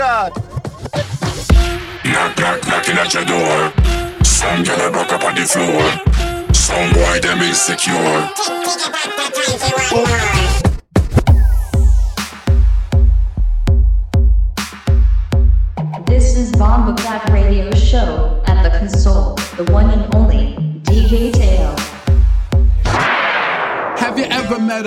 God. Knock, knock, knocking at your door. Some girl a broke up on the floor. Some boy them insecure. This is Bomboclat Radio Show. At the console, the one and only DJ Teo. Have you ever met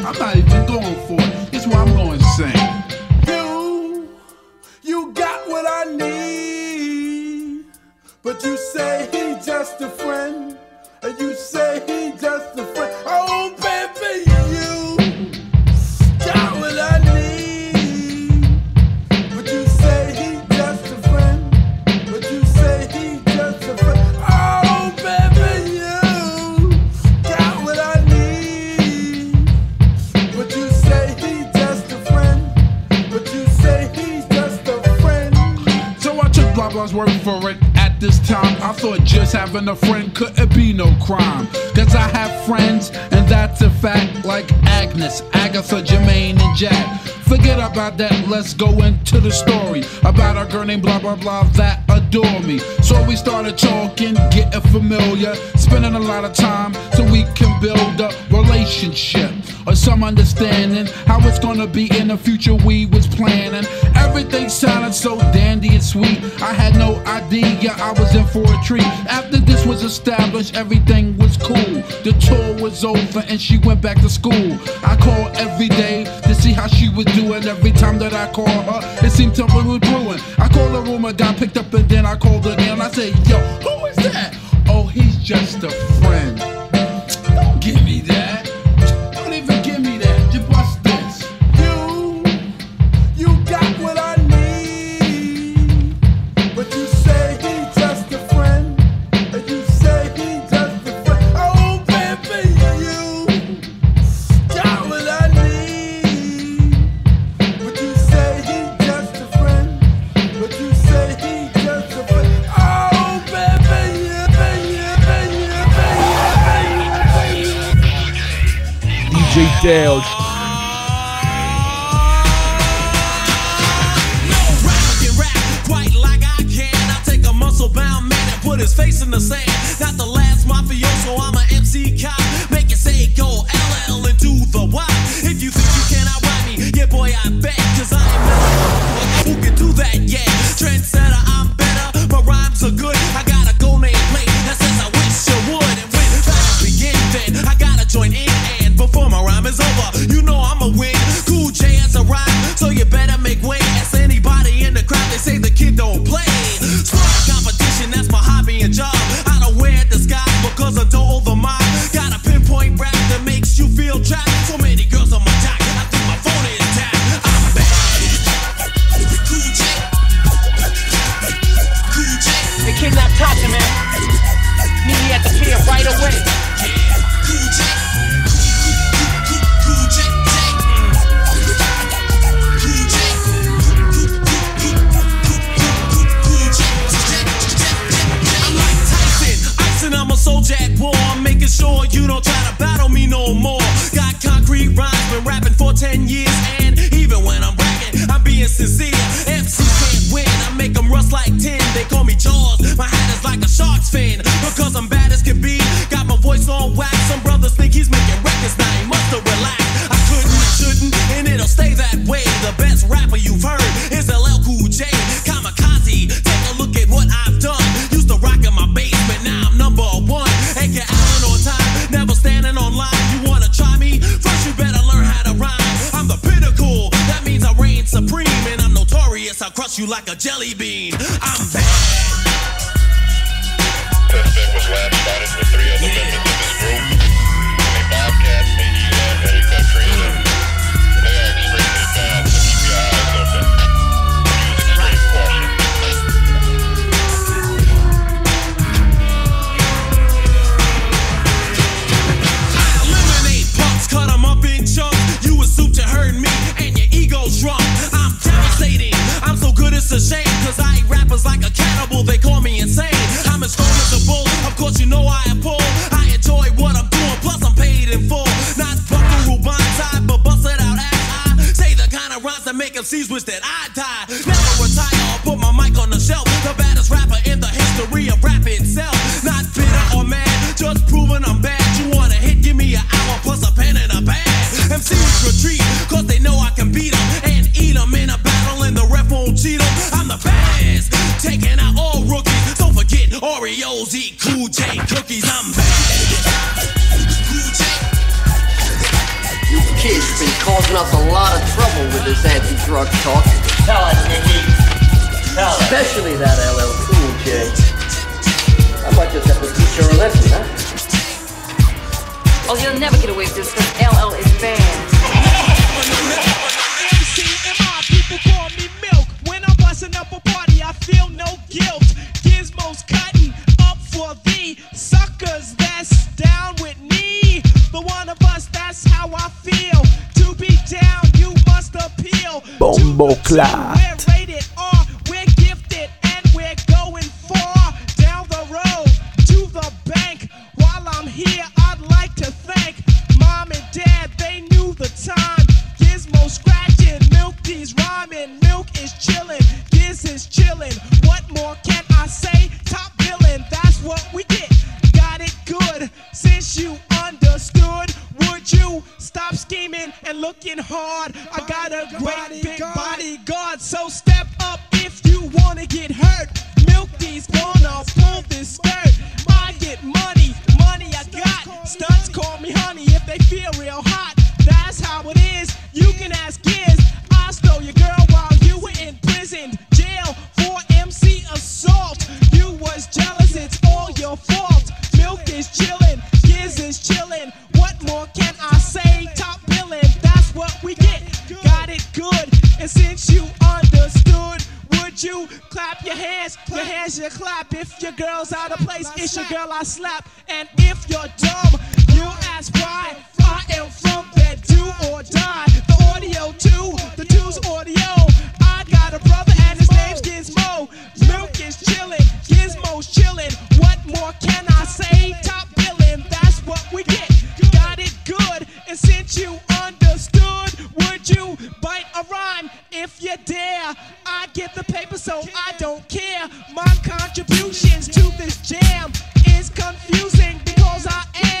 I'm not even going for it. It's what I'm going to sing. You got what I need. But you say he just a friend. And you say he just a friend. Oh, baby, you got what I need. But you say he just a friend. But you say he just a friend. Oh, baby, you got what I need. But you say he just a friend. But you say he's just a friend. So I took blah blah's word for it. This time I thought just having a friend couldn't be no crime. Cause I have friends, and that's a fact. Like Agnes, Agatha, Jermaine, and Jack. Forget about that, let's go into the story about a girl named blah blah blah that adored me. So we started talking, getting familiar, spending a lot of time so we can build a relationship or some understanding how it's gonna be in the future we was planning. Everything sounded so dandy and sweet. I had no idea I was in for a treat. After this was established, everything was cool. The tour was over and she went back to school. I called every day to see how she was doing. Every time that I called her, it seemed something was brewing. I called the room, I got picked up, and then I called again. I said, yo, who is that? Oh, he's just a friend. Don't give me that. Dale. No rap, get rap, quite like I can. I take a muscle bound man and put his face in the sand. Not the last mafioso, I'm an MC cop. Make it say go LL and do the Y. If you think you can outrun me, yeah boy I bet. Cause I ain't who can do that yet. Trendsetter, I'm better, my rhymes are good. I got a go name plate that says I wish you would. And when I begin then, I gotta join in. Before my rhyme is over, you know I'm a win. Cool J has arrived, so you better make way. Ask anybody in the crowd, they say the kid don't play. Smart competition, that's my hobby and job. I don't wear a disguise because I don't owe the mob. Got a pinpoint rap that makes you feel trapped. So many girls on my jock, I think my phone is tapped. I'm bad. Cool J. Cool J. They kidnapped Tasha, man. Need me at the pier right away. I'm making sure you don't try to battle me no more. Got concrete rhymes, been rapping for 10 years. And even when I'm bragging, I'm being sincere. MC can't win, I make them rust like tin. They call me Jaws, my hat is like a shark's fin. Because I'm bad as can be, got my voice on wax. Some brothers think he's making records, now he must have relaxed. I couldn't, I shouldn't, and it'll stay that way. The best rapper you've heard is LL Cool J. Kamikaze, take a look at what I've done. Used to rock in my basement, now I'm number one. Get out on time, never standing on line. You wanna try you like a jelly bean. I'm bad. The event was last spotted with three other members of this group. They bobcats, they eat and petty countries, and they are extremely bad, so keep your eyes open. Use extreme caution. I eliminate punks, cut them up in chunks. You assume to hurt me, and your ego's drunk. I'm devastating. I'm so good it's a shame, cause I eat rappers like a cannibal, they call me insane. I'm as strong as a bull, of course you know I am full. I enjoy what I'm doing, plus I'm paid in full. Not buckaroo bonsai, but busted out ass high. Say the kind of rhymes that make MCs wish that I die. Never retire, I'll put my mic on the shelf. The baddest rapper in the history of rap itself. Not bitter or mad, just proving I'm bad. You want a hit, give me an hour, plus a pen and a bag. MCs retreat, cause they know I can beat them. And eat them in a battle and the ref won't cheat them. I'm the baddest, taking out all rookies. Don't forget Oreos, eat Cool J cookies. I'm bad. Cool J. You kids been causing us a lot of trouble with this anti-drug talk. Tell us, Nicky. Tell us. Especially that LL Cool J. I might just have to teach her a lesson, huh? Oh, you'll never get away with this because LL is banned. MCMI, people call me milk. When I'm busting up a party, I feel no guilt. Gizmo's cutting up for the suckers that's down with me. The one of us, that's how I feel. To be down, you must appeal. Bomboclat. We're rated R, we're gifted, and we're going far down the road to the bank. While I'm here, I'd like to thank Mom and Dad, they knew the time. Gizmo scratching, Milk D's rhyming, Milk is chilling, Giz is chilling. What more can I say? Top villain, that's what we get. Got it good, since you understood. Would you stop scheming and looking hard? I got a great big bodyguard, so step up if you wanna get hurt. Milk D's gonna pull this skirt. I get money, money I got. Stunts call me honey if they feel real hot. That's how it is, you can ask kids. I stole your girl while you were in prison. Jail for MC assault. You was jealous, it's all your fault. Milk is chillin', Giz is chillin'. What more can I say? Top villain, that's what we get. Got it good, and since you understood, would you clap your hands? Your hands, you clap. If your girl's out of place, it's your girl I slap. And if you're dumb, you ask why. I am from that do or die. The audio too, the two's audio. I got a brother and his name's Gizmo. Milk is chillin', Gizmo's chillin'. What more can I say? Top villain, that's what we get. Got it good, and since you understood, would you bite a rhyme if you dare? I get the paper so I don't care. My contributions to this jam is confusing because I am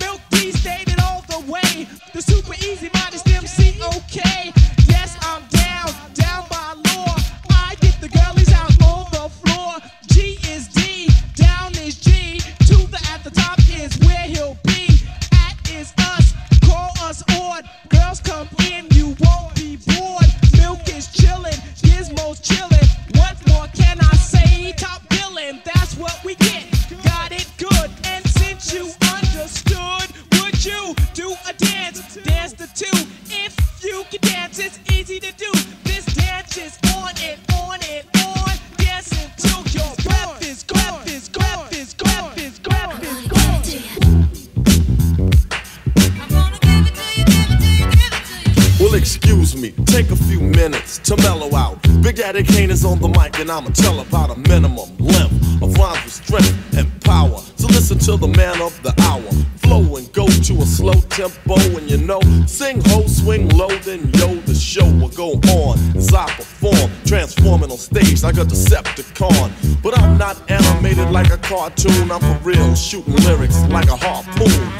Milk D stated all the way. The super easy minus MC okay. Yes, I'm down, down by law. I get the girlies out on the floor. G is D, down is G. To the at the top is where he'll be. At is us, call us on. Girls come in, you won't be bored. Milk is chillin', Gizmo's chillin'. What more can I say? Top villain, that's what we get. Got it good, and since you understood, would you do a dance? Dance the two. If you can dance, it's easy to do. This dance is on and on and on. Dance until your breath is gone. Is gone. Is gone. Is gone. Is gone. I'm gonna give it to you, give it to you, give it to you. Well, excuse me, take a few minutes to mellow out. Big Daddy Kane is on the mic, and I'ma tell about a minimum length of rhymes with strength and power. So listen to the man of the hour. Flow and go to a slow tempo, and you know, sing ho, swing low, then yo, the show will go on as I perform, transforming on stage like a Decepticon. But I'm not animated like a cartoon, I'm for real, shooting lyrics like a harpoon.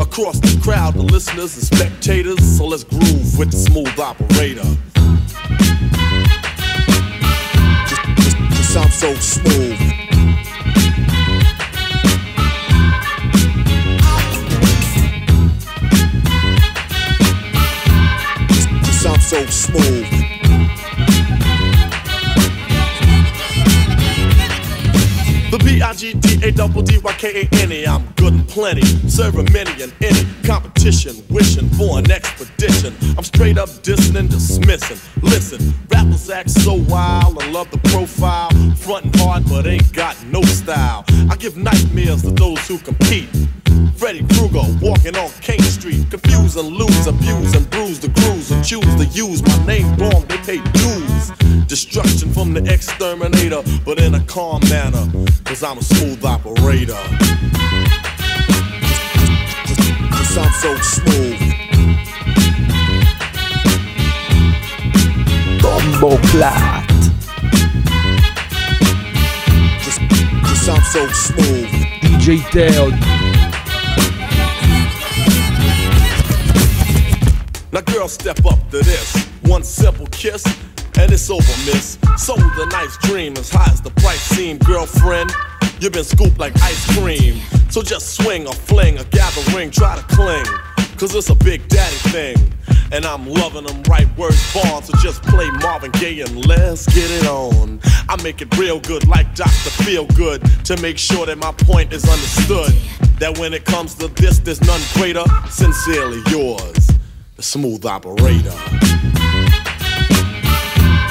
Across the crowd, the listeners and spectators, so let's groove with the smooth operator. Just I'm so smooth. So smooth. I-G-D-A-double-D-Y-K-A-N-E. I'm good and plenty, serving many in any competition, wishing for an expedition. I'm straight up dissing and dismissing. Listen, rappers act so wild, I love the profile, frontin' hard but ain't got no style. I give nightmares to those who compete. Freddy Krueger walking on King Street. Confuse and lose, abuse and bruise the crews and choose to use my name wrong, they pay dues. Destruction from the exterminator, but in a calm manner, cause I'm a smooth operator. Cause I'm so smooth. Bomboclat. Cause I'm so smooth. DJ Teo. Now girl, step up to this. One simple kiss, and it's over, miss. Sold a nice dream, as high as the price seemed. Girlfriend, you've been scooped like ice cream. So just swing or fling, or gathering, try to cling. Cause it's a Big Daddy thing, and I'm loving them right words born. So just play Marvin Gaye and let's get it on. I make it real good like Dr. Feelgood, to make sure that my point is understood. That when it comes to this, there's none greater. Sincerely yours, the smooth operator.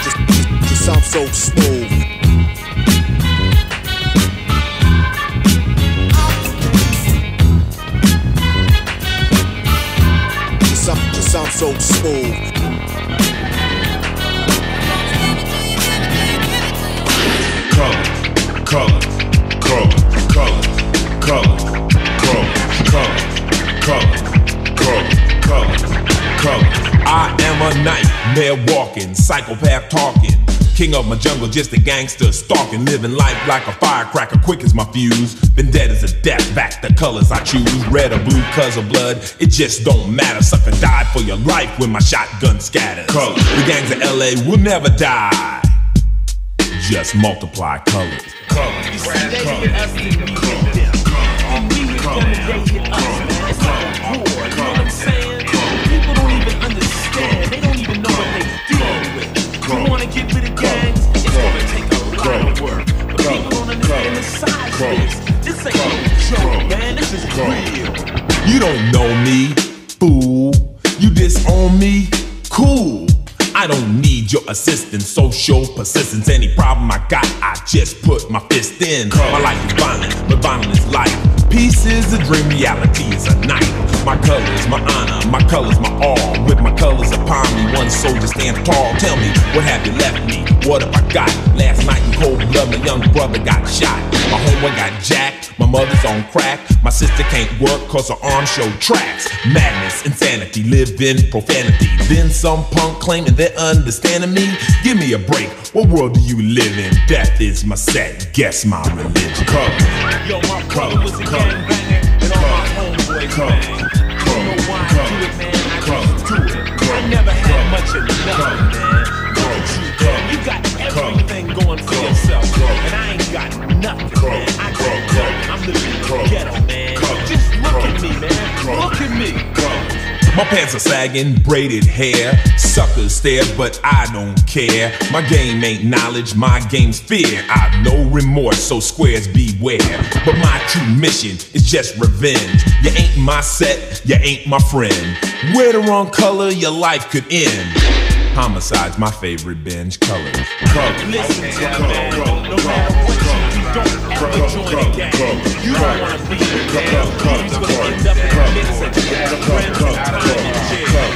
Cause I'm so smooth. Cause I'm so smooth. Color, color, color, color, color, color, color, color, color. I am a nightmare walking, psychopath talking, king of my jungle, just a gangster stalking, living life like a firecracker, quick as my fuse, been dead as a death, back the colors I choose, red or blue cause of blood, it just don't matter, sucker died for your life when my shotgun scatters, colors. The gangs of LA will never die, just multiply colors, colors, you see, they get us to defeat them, and we with them, they get us, it's like a war, you know what I'm saying? Get rid of gangs, it's gonna take a lot of work. But people don't understand the size of this. This ain't no joke, man, this is real. You don't know me, fool. You disown me, cool. I don't need your assistance, social persistence. Any problem I got, I just put my fist in. My life is violent, but violent is life. Peace is a dream, reality is a night. My colors, my honor, my colors, my all. With my colors upon me, one soldier stand tall. Tell me, what have you left me? What have I got? Last night in cold blood, my young brother got shot. My homeboy got jacked, my mother's on crack. My sister can't work cause her arms show tracks. Madness, insanity, live in profanity. Then some punk claiming they're understanding me. Give me a break, what world do you live in? Death is my set, guess my religion. Color, yo, my color was a gangbanger, and all my homeboys, man. I never had much of nothing, man. You got everything going for yourself, and I ain't got nothing, man. I got nothing. I'm living in the ghetto, man. Just look at me, man. Look at me. My pants are sagging, braided hair. Suckers stare, but I don't care. My game ain't knowledge, my game's fear. I've no remorse, so squares beware. But my true mission is just revenge. You ain't my set, you ain't my friend. Wear the wrong color, your life could end. Homicide's my favorite binge color. Listen to me, man. No matter what you do, don't ever join a gang. You don't want to be in a gang. You're going to end up in the midst of your friends and time in jail.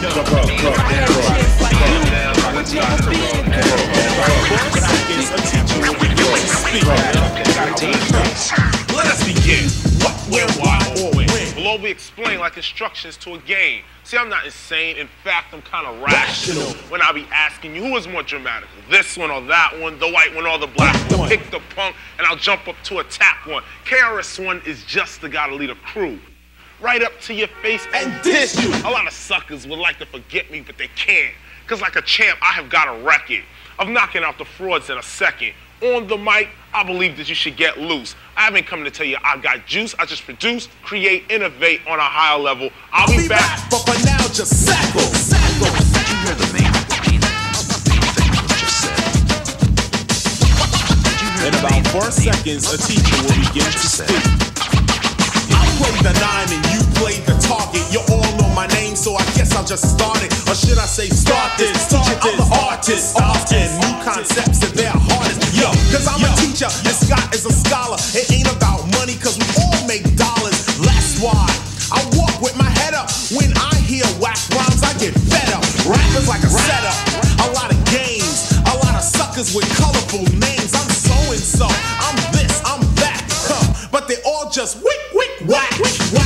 I know. If I had a chance like you, I would never be in a gang. But I guess a teacher would do it. Speak now. Let us begin. What, where, why, or when? We'll always explain like instructions to a game. See, I'm not insane. In fact, I'm kind of rational when I be asking you who is more dramatic, this one or that one, the white one or the black one. Pick the punk, and I'll jump up to attack one. KRS-One is just the guy to lead a crew. Right up to your face and diss you. A lot of suckers would like to forget me, but they can't. Because like a champ, I have got a record of knocking out the frauds in a second. On the mic, I believe that you should get loose. I haven't come to tell you I got juice. I just produce, create, innovate on a higher level. I'll be back. But for now, just sackle, sackle. You hear the man? Did you hear the man? 4 seconds, a teacher will begin to speak. I played the 9 and you played the target. You all know my name, so I guess I'll just start it. Or should I say start this, teacher, I'm an artist. Often new concepts and they're hardest. Yo, cause I'm a teacher and Scott is a scholar. It ain't about money cause we all make dollars. That's why I walk with my head up. When I hear whack rhymes, I get fed up. Rappers like a setup, a lot of games, a lot of suckers with colorful names. I'm so and so, I'm this, I'm that, huh? But they all just wick, wick, whack.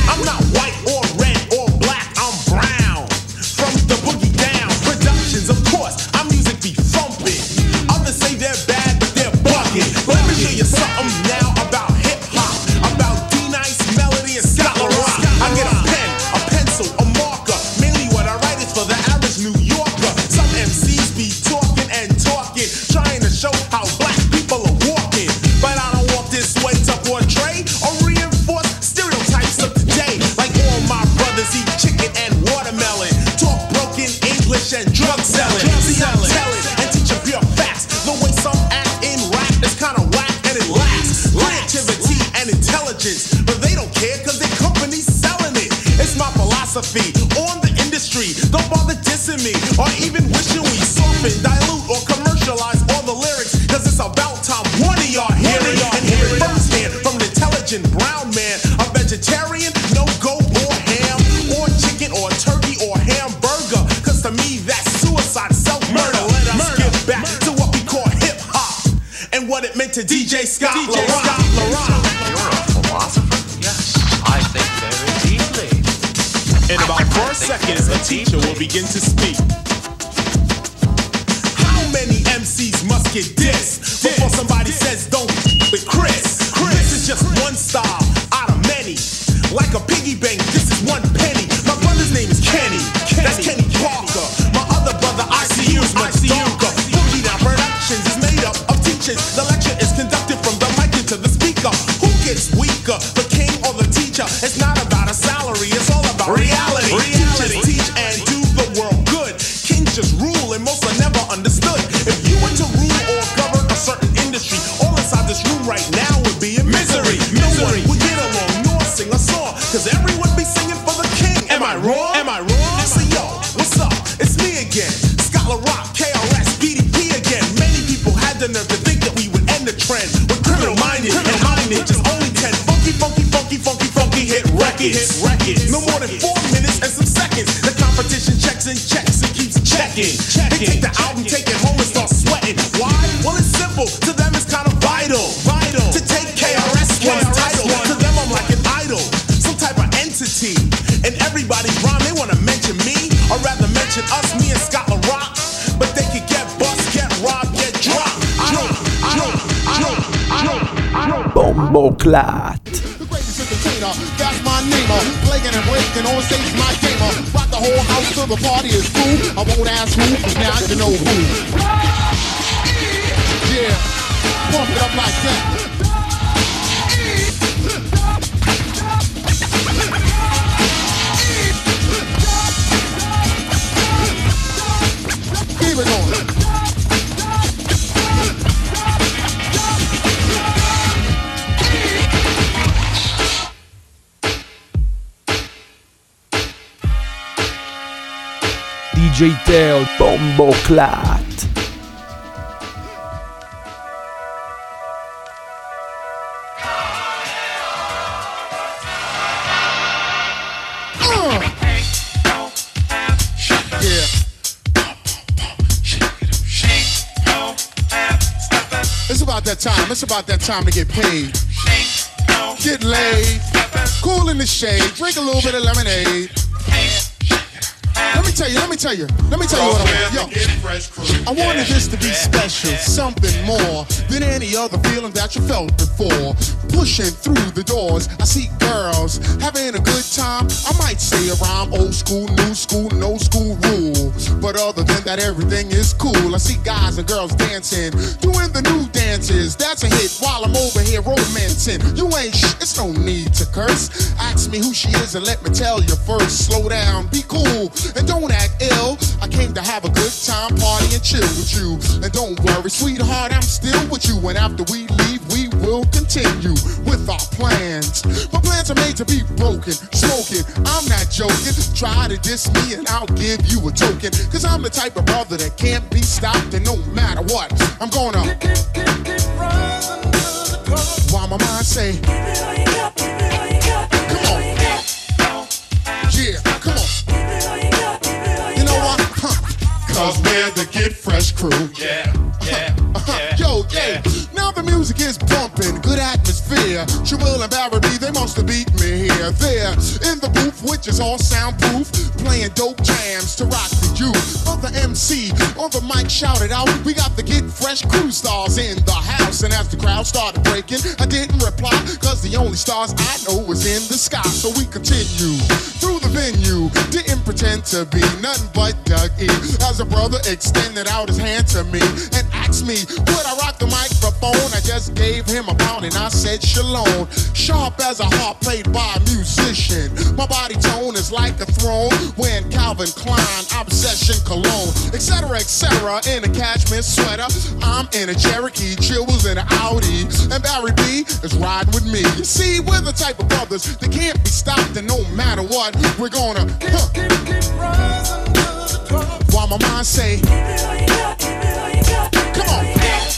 I'm not white or red or black, I'm brown. From the boogie down, productions, of course, our music be thumping. Others say they're bad, but they're bugging. But let me show you something now about hip hop, about D-Nice, Melody, and Scott LaRock. I get a pen, a pencil, a marker. Mainly what I write is for the average New Yorker. Some MCs be talking and talking, trying to show how black people are walking. But I don't walk this way to portray or reinforce stereotypes of today. Like all my brothers eat chicken and watermelon, talk broken English and drug selling. See, I'm telling and teaching pure facts. The way some act in rap is kind of whack and it lacks creativity and intelligence. But they don't care because their company's selling it. It's my philosophy on the industry. Don't bother dissing me or even wishing we soften, dilute, or commercialize all the lyrics. Because it's about time one of y'all hear it and hear it firsthand from an intelligent brown man, a vegetarian, no goat or ham, or chicken or turkey or hamburger. Because to me, that's suicide, self-murder. Let us get back to what we call hip-hop and what it meant to DJ Scott LaRock. You're a philosopher? Yes. I think very deeply. In about 4 seconds, a teacher will begin to speak. Many MCs must get dissed before somebody says don't with Chris. This is just one style out of many. Like a piggy bank, this is one penny. My brother's name is Kenny. That's Kenny Parker. My other brother, ICU, is much darker. Boogie Down Productions is made up of teachers. The lecture is conducted from the mic into the speaker. Who gets weaker, the king or the teacher? It's not about a salary, it's all about reality. Teachers teach and do the world good. Kings just rule and most are never understood. If you were to rule or govern a certain industry, all inside this room right now would be in misery. No one would get along nor sing a song, cause everyone be singing for the king. Am I wrong? Say yo, what's up? It's me again, Scott LaRock, KRS, BDP again. Many people had the nerve to think that we would end the trend. We're criminal-minded and minded, just only 10 funky hit records. No more than 4 minutes and some seconds. The competition checks and checks and keeps checking. They take the album, take it home, and start sweating. Why? Well, it's simple. To them, it's kind of vital to take KRS-One's title. To them, I'm like an idol, some type of entity. And everybody's rhyme, they want to mention me, or rather mention us, me and Scott LaRock. But they could get bust, get robbed, get dropped. I don't. Bomboclat. That's my name, flaking and breaking on stage, my gamer. Rock the whole house till the party is cool. I won't ask who, now you know who. Yeah, pump it up like that. Keep it on. DJ Teo, Bomboclat. It's about that time to get paid. Get laid. Cool in the shade. Drink a little bit of lemonade. Let me tell you what I want. Yo, I wanted this to be special, something more than any other feeling that you felt before. Pushing through the doors, I see girls having a good time. I might say a rhyme, old school, new school, no school rule. But other than that, everything is cool. I see guys and girls dancing, doing the new dances. That's a hit while I'm over here romancing. You ain't it's no need to curse. Ask me who she is and let me tell you first. Slow down, be cool, and don't act ill. I came to have a good time, party and chill with you. And don't worry, sweetheart, I'm still with you. And after we leave, we will continue with our plans. My plans are made to be broken, smoking. I'm not joking. Try to diss me and I'll give you a token. Cause I'm the type of brother that can't be stopped. And no matter what, I'm gonna get rise under the cover. While my mind say, give it all you got, give it all you got. Come on, yeah, come on. Give it all you got, give it all you got. You know what? Huh. Cause we're the Get Fresh Crew. Yeah, yeah, yeah. Yo, yeah. Now the music is bumping, good atmosphere. Shawill and Barry B, they must have beat me here. There, in the booth, which is all soundproof, playing dope jams to rock the youth. Other MC on the mic shouted out, we got the Get Fresh Crew stars in the house. And as the crowd started breaking, I didn't reply, cause the only stars I know is in the sky. So we continue through the venue, didn't pretend to be nothing but Doug E. As a brother extended out his hand to me and asked me, would I rock the microphone? I just gave him a pound and I said shalom. Sharp as a harp played by a musician. My body tone is like a throne. When Calvin Klein, Obsession, Cologne, etc. In a cashmere sweater, I'm in a Cherokee. Chill was in an Audi, and Barry B is riding with me. You see, we're the type of brothers that can't be stopped, and no matter what, we're gonna keep rising to the top. While my mind say, give it all you got, give it all you got. Come on, it ain't.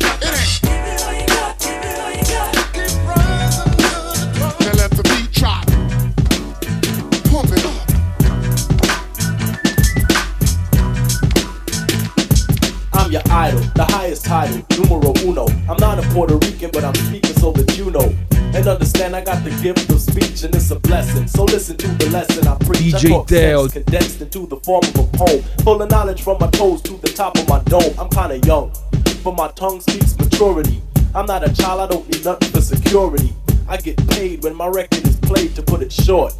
Give it all you got, give it all you got. Keep rising to the top. Now let the beat drop. Pump it up. I'm your idol, the highest title, numero uno. I'm not a Puerto Rican, but I'm speaking so that you know. And understand I got the gift of speech and it's a blessing. So listen to the lesson I preach. DJ Dale condensed into the form of a poem. Full of knowledge from my toes to the top of my dome. I'm kinda young, but my tongue speaks maturity. I'm not a child, I don't need nothing for security. I get paid when my record is played, to put it short.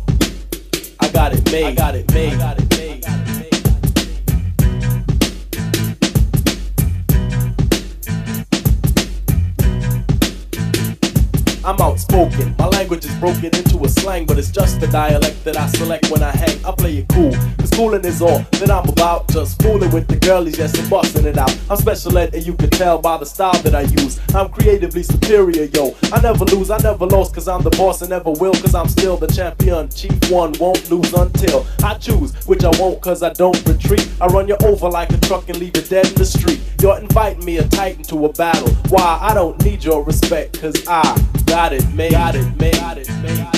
I got it made, I got it made, I got it made. I'm outspoken, my language is broken into a slang, but it's just the dialect that I select when I hang. I play it cool, cause coolin' is all that I'm about. Just fooling with the girlies, yes, and bustin' it out. I'm special ed and you can tell by the style that I use. I'm creatively superior, yo. I never lose, I never lost, cause I'm the boss and never will. Cause I'm still the champion, chief one, won't lose until I choose, which I won't cause I don't retreat. I run you over like a truck and leave you dead in the street. You're inviting me a titan to a battle. Why? I don't need your respect, cause I got it, man. Got it, man. Got it, man.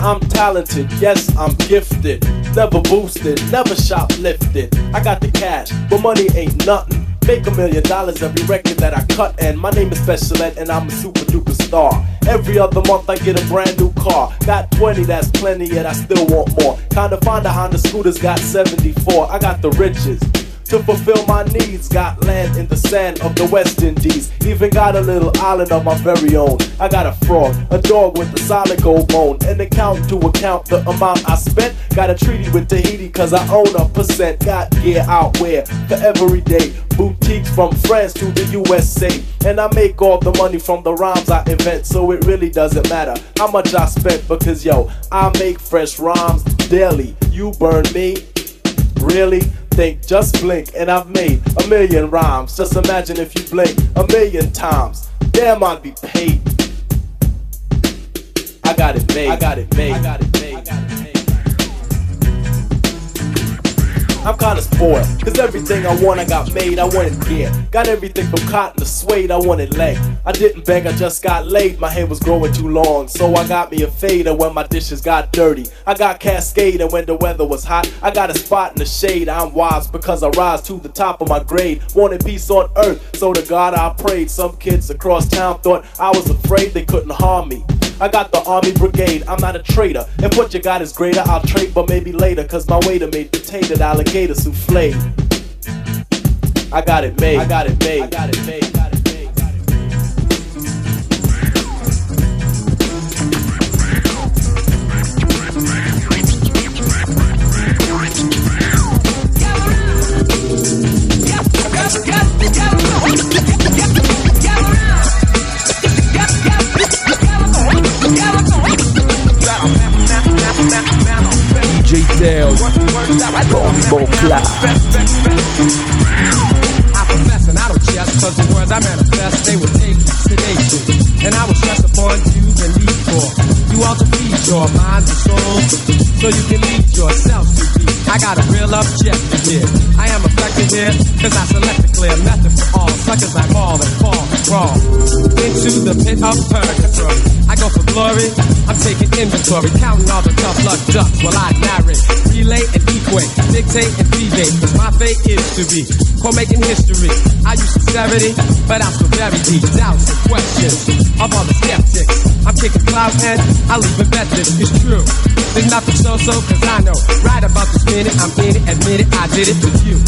I'm talented, yes, I'm gifted. Never boosted, never shoplifted. I got the cash, but money ain't nothing. Make $1 million every record that I cut, and my name is Special Ed, and I'm a super duper star. Every other month I get a brand new car. Got 20, that's plenty, yet I still want more. Kinda find a Honda Scooter's got 74. I got the riches to fulfill my needs, got land in the sand of the West Indies. Even got a little island of my very own. I got a frog, a dog with a solid gold bone. And account to account the amount I spent. Got a treaty with Tahiti cause I own 1%. Got gear outwear for every day. Boutiques from France to the USA. And I make all the money from the rhymes I invent. So it really doesn't matter how much I spent. Because yo, I make fresh rhymes daily. You burn me? Really? Think, just blink and I've made 1 million rhymes. Just imagine if you blink 1 million times. Damn, I'd be paid. I got it made. I got it made. I got it made. I got it made. I'm kinda spoiled, cause everything I want I got made. I wanted gear, got everything from cotton to suede. I wanted leg, I didn't beg, I just got laid. My hair was growing too long, so I got me a fader when my dishes got dirty. I got Cascade and when the weather was hot. I got a spot in the shade. I'm wise because I rise to the top of my grade. Wanted peace on earth, so to God I prayed. Some kids across town thought I was afraid, they couldn't harm me. I got the Army Brigade, I'm not a traitor. If what you got is greater, I'll trade, but maybe later. Cause my waiter made potato alligator souffle. I got it made, I got it made, I got it made, I got it made. Now Dale's Bomboclat. And I don't jest, cause the words I manifest, they would take sedation. And I would stress upon you and lead for. You ought to feed your minds and souls, so you can lead yourself to be. I got a real objective here. I am affected here, cause I select a clear method for all. Suckers like all and fall and crawl into the pit of purgatory. I go for glory, I'm taking inventory, counting all the tough luck ducks while I narrate, relay and equate, dictate and deviate. Cause my fate is to be co-making history. I use sincerity, but I'm still very deep doubts and questions of all the skeptics. I'm kicking cloud head, I'll even bet this is true. There's nothing so-so, cause I know right about this minute, I'm in it, admit it, I did it with you.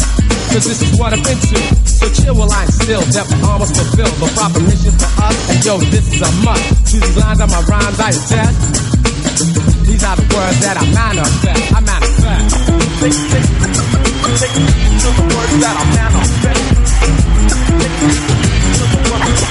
Cause this is what I'm into, so chill while I still depth almost fulfill the proper mission for us. And yo, this is a must, these lines are my rhymes, I attest. These are the words that I manifest, I manifest. Take to the words that I manifest.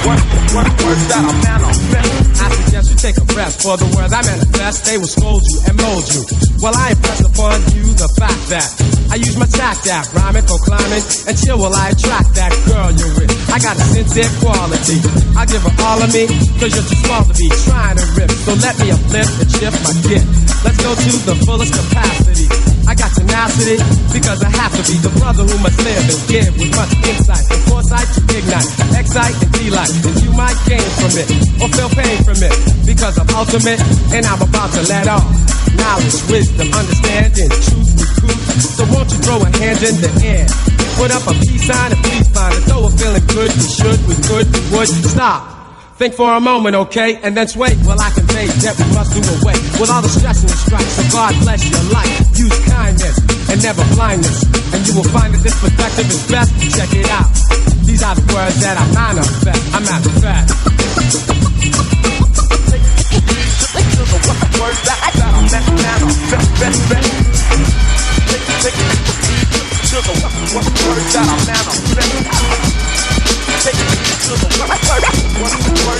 Words that I manifest. I suggest you take a breath, for the words I manifest, they will scold you and mold you. Well, I impress upon you the fact that I use my tact app, rhyming, proclaiming, and chill while I attract that girl you're with. I got a sincere quality, I give her all of me, cause you're too small to be trying to rip. So let me uplift and shift my gift. Let's go to the fullest capacity. I got tenacity, because I have to be the brother who must live and give with much insight. Of course I can ignite, excite and delight, and you might gain from it, or feel pain from it, because I'm ultimate, and I'm about to let off. Knowledge, wisdom, understanding, truth, recruit. So won't you throw a hand in the air? Put up a peace sign and please find it. Though we're feeling good, we should, we could, we would. Stop. Think for a moment, okay? And then sway. Well, I convey that we must do away with all the stress and the strikes. So God bless your life. Use kindness and never blindness. And you will find that this perspective is best. Check it out. These are the words that I manifest. I manifest. Take to the words that I manifest. Take it to the word that I manifest. Take it to the word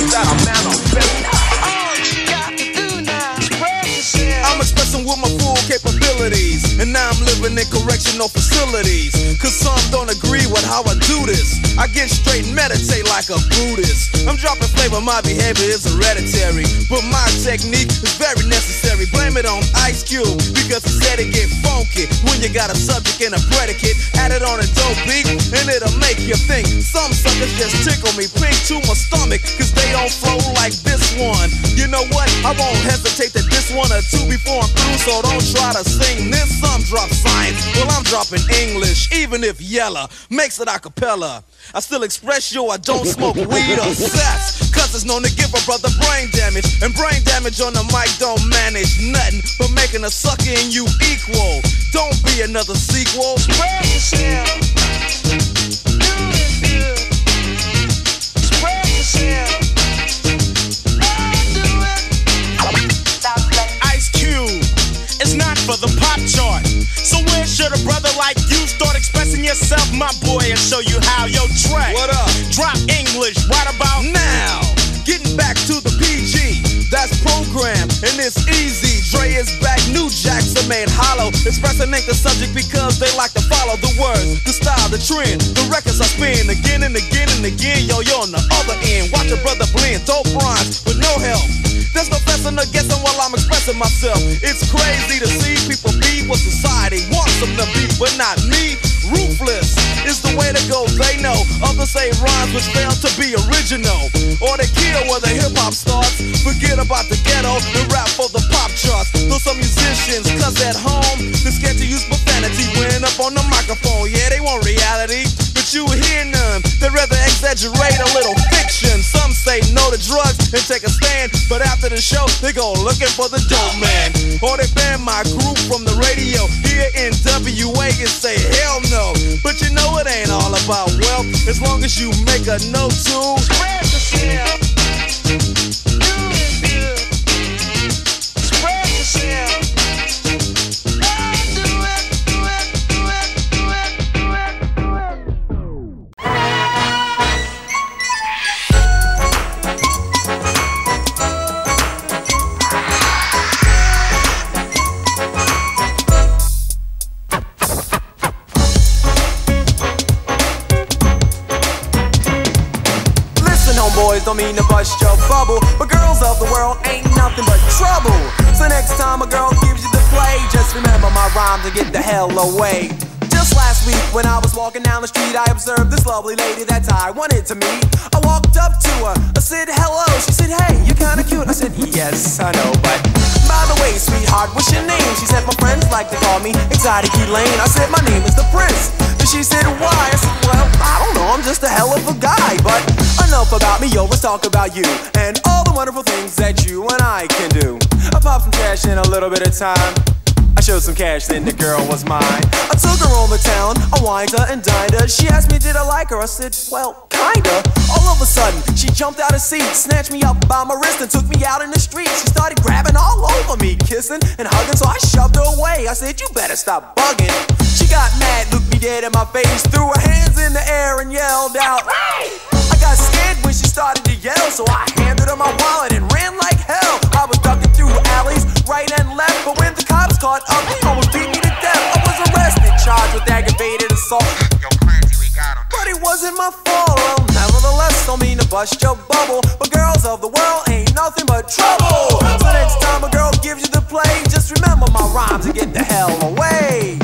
that I manifest. All you got to do now is break yourself. I'm expressing with my full capabilities, and now I'm living in correctional facilities. Cause some don't agree with how I do this. I get straight and meditate like a Buddhist. I'm dropping flavor, my behavior is hereditary, but my technique is very necessary. Blame it on Ice Cube, because he said it get funky when you got a subject and a predicate. Add it on a dope beat and it'll make you think. Some suckers just tickle me pink to my stomach, cause they don't flow like this one. You know what, I won't hesitate to diss one or two before I'm through, so don't try to sing this. Some drop science, well I'm dropping English, even if Yella makes it a cappella. I still express yo, I don't smoke weed or sex, cause there's known to give a brother brain damage. And brain damage on the mic don't manage nothing but making a sucker and you equal. Don't be another sequel. Spread yourself. Do it good. Spread yourself. Don't do it. Stop playing. Ice Cube, it's not for the pop chart. So where should a brother like you start expressing yourself, my boy, and show you how your track? What up? Drop English right about now. Getting back to the PG, that's programmed, and it's easy. Dre is back, new jacks are made hollow. Expressing ain't the subject because they like to follow the words, the style, the trend. The records I spin again and again and again. Yo, you're on the other end. Watch a brother blend, dope rhymes with no help. There's no fessing or guessing while I'm expressing myself. It's crazy to see people be what society wants them to be, but not me. Ruthless is the way to go, they know. Others say rhymes which fail to be original, or they kill where the hip-hop starts. Forget about the ghetto and rap for the pop charts. Though some musicians, cause at home they're scared to use profanity when up on the microphone. Yeah, they want reality, but you hear none. They rather exaggerate a little fiction. Some say no to drugs and take a stand, but after the show they go looking for the dope man, or they ban my group from the radio here in WA and say hell no. But you know it ain't all about wealth, as long as you make a note to spread yourself, do it good, spread yourself, don't do it, do it, do it, do it, do it, do it. boys, don't mean to bust your bubble, but girls of the world ain't nothing but trouble. So next time a girl gives you the play, just remember my rhymes and get the hell away. Just last week when I was walking down the street, I observed this lovely lady that I wanted to meet. I walked up to her, I said hello. She said, hey, you're kinda cute. I said, yes, I know, but by the way, sweetheart, what's your name? She said, my friends like to call me Exotic Elaine. I said, my name is The Prince. And she said, why? I said, well, I don't know, I'm just a hell of a guy. But enough about me, yo, let's talk about you and all the wonderful things that you and I can do. I popped some cash in a little bit of time, I showed some cash, then the girl was mine. I took her over town, I wined her and dined her. She asked me, did I like her? I said, well, kinda. All of a sudden, she jumped out of seat, snatched me up by my wrist and took me out in the street. She started grabbing all over me, kissing and hugging, so I shoved her away. I said, you better stop bugging. She got mad, looked me dead in my face, threw her hands in the air and yelled out, hey! I got scared when she started to yell, so I handed her my wallet and ran like hell. I was ducking through alleys, right and left, but when the cops caught up, they almost beat me to death. I was arrested, charged with aggravated assault. Yo, Clancy, we got him. But it wasn't my fault. Well, nevertheless, don't mean to bust your bubble, but girls of the world ain't nothing but trouble. So next time a girl gives you the play, just remember my rhymes and get the hell away.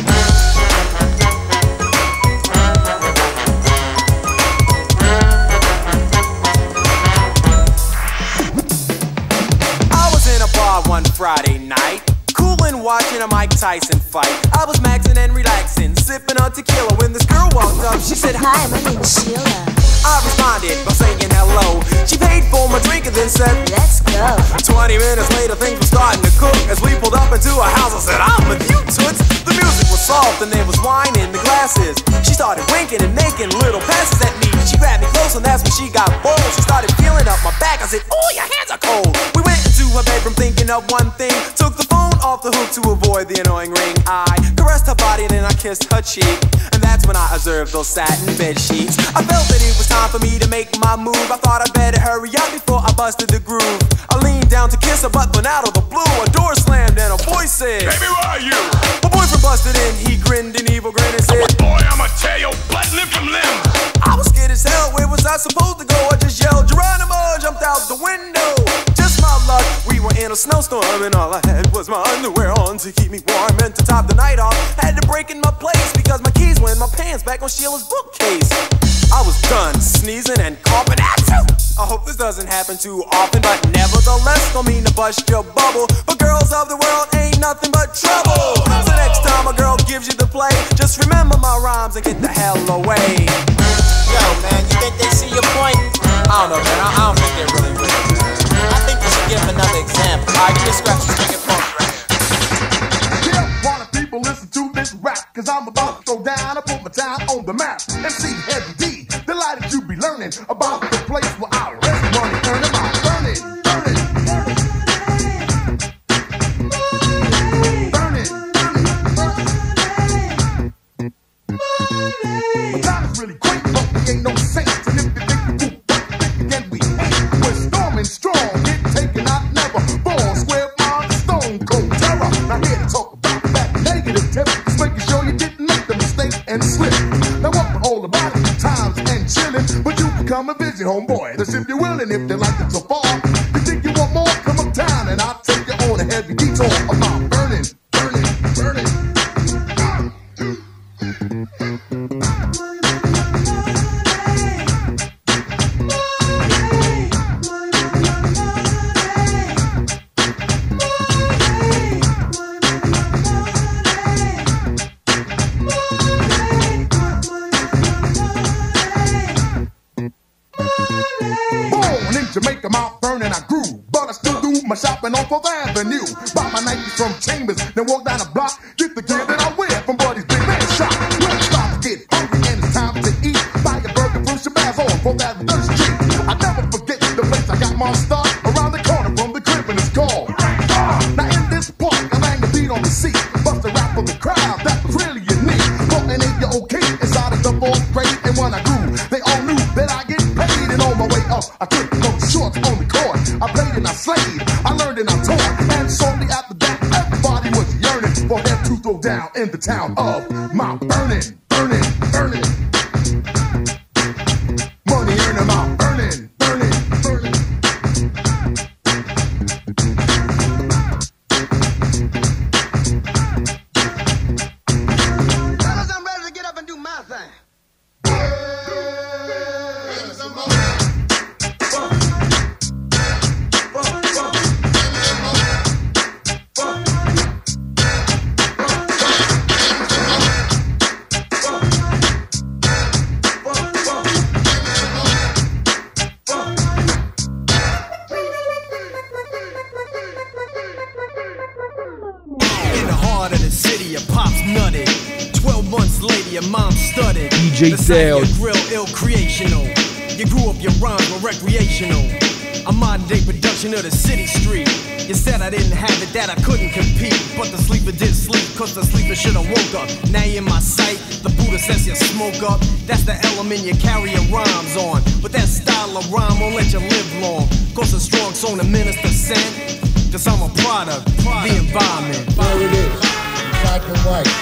One Friday night, coolin' watching a Mike Tyson fight. I was maxing and relaxing, sipping on tequila when this girl walked up. She said, hi, my name is Sheila. I responded by saying hello. She paid for my drink and then said, let's go. 20 minutes later, things were starting to cook. As we pulled up into a house, I said, I'm with you toots. The music was soft and there was wine in the glasses. She started winking and making little passes at me. She grabbed me close and that's when she got bold. She started feeling up my back. I said, oh, your hands are cold. We went to her bedroom thinking of one thing. Took the phone off the hook to avoid the annoying ring. I caressed her body and then I kissed her cheek. And that's when I observed those satin bed sheets. I felt that it was time for me to make my move. I thought I better hurry up before I busted the groove. I leaned down to kiss her but then out of the blue a door slammed and a voice said, baby, where are you? My boyfriend busted in, he grinned an evil grin and said, boy, I'ma tear your butt limb from limb. I was scared as hell, where was I supposed to go? I just yelled Geronimo, jumped out the window. Just my luck, we were in a snowstorm and all I had was my underwear on to keep me warm. And to top the night off, had to break in my place because my keys were in my pants back on Sheila's bookcase. I was done sneezing and coughing at you. I hope this doesn't happen too often, but nevertheless, don't mean to bust your bubble, but girls of the world ain't nothing but trouble. So next time a girl gives you the play, just remember my rhymes and get the hell away. Yo, man, you think they see your point? I don't know, man, I don't think they really will. I think you should give another example. Alright, you just scratch this nigga punk right here. Yeah, why do people listen to this rap? Cause I'm about to throw down, I put my time on the map. MC Heavy D, delighted you be learning about the place where I rest money, turn them out, burn it, burn it, burn it, burn it, burn it. My time is really great, but we ain't no saints. And if you think you do what you think we ain't, we're storming strong, get taken out, never born, square mile, stone cold terror. Now here to talk about that negative tip, just making sure you didn't make the mistake and slip. Now what we're all about is times and chillin', but you can come and visit, homeboy. That's if you're willing, if they like it so far. You think you want more? Come up town and I'll take you on a heavy detour about burning, burning, burning. Jamaica, Mount Vernon, I grew, but I still do my shopping on 4th Avenue. Buy my Nikes from Chambers, then walk down the block, get the gear that I wear from Buddy's Big Man Shop. When I start to get hungry and it's time to eat, buy a burger from Shabazz on 4th Avenue Street. I never forget the place I got my start, around the corner from the crib and it's called Now in this park, I bang the beat on the seat, bust a rap for the crowd, that was really unique. For an 8-year-old kid inside of the 4th grade, and when I grew, they all knew that I get paid. And on my way up, I took shorts on the court, I played and I slayed, I learned and I taught, and shortly after that, everybody was yearning for them to throw down in the town of Mount Vernon, burning, burning, money earning, Mount Vernon, burning, burning. lady, your mom studded. DJ Dale. Your grill, ill creational. You grew up, your rhymes were recreational. A modern day production of the city street. You said I didn't have it, that I couldn't compete. But the sleeper did sleep, cause the sleeper should have woke up. Now you're in my sight, the Buddha says you smoke up. That's the element you carry your rhymes on. But that style of rhyme won't let you live long. Cause the strong song to minister sin. Cause I'm a product of the environment. There it is, black and white.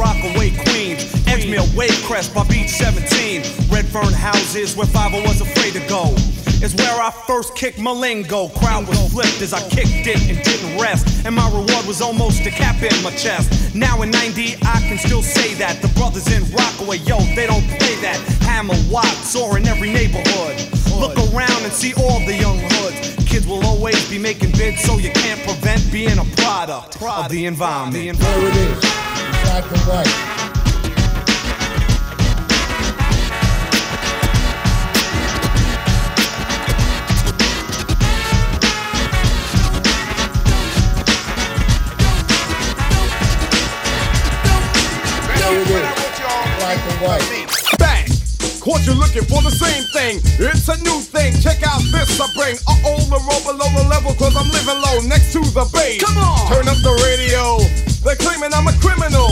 Rockaway, Queens, Edgemere, Wavecrest, by Beach 17, Redfern houses where 50 was afraid to go. It's where I first kicked my lingo. Crowd was flipped as I kicked it and didn't rest. And my reward was almost a cap in my chest. Now in 90, I can still say that. The brothers in Rockaway, yo, they don't play that. Hammer, Watts, or in every neighborhood. Look around and see all the young hoods. Kids will always be making bids, so you can't prevent being a product of the environment. There it is, black and white. Bang! Caught you looking for the same thing. It's a new thing. Check out this I bring. Uh-oh, the roll below the level, cause I'm living low next to the bay. Come on! Turn up the radio. They're claiming I'm a criminal.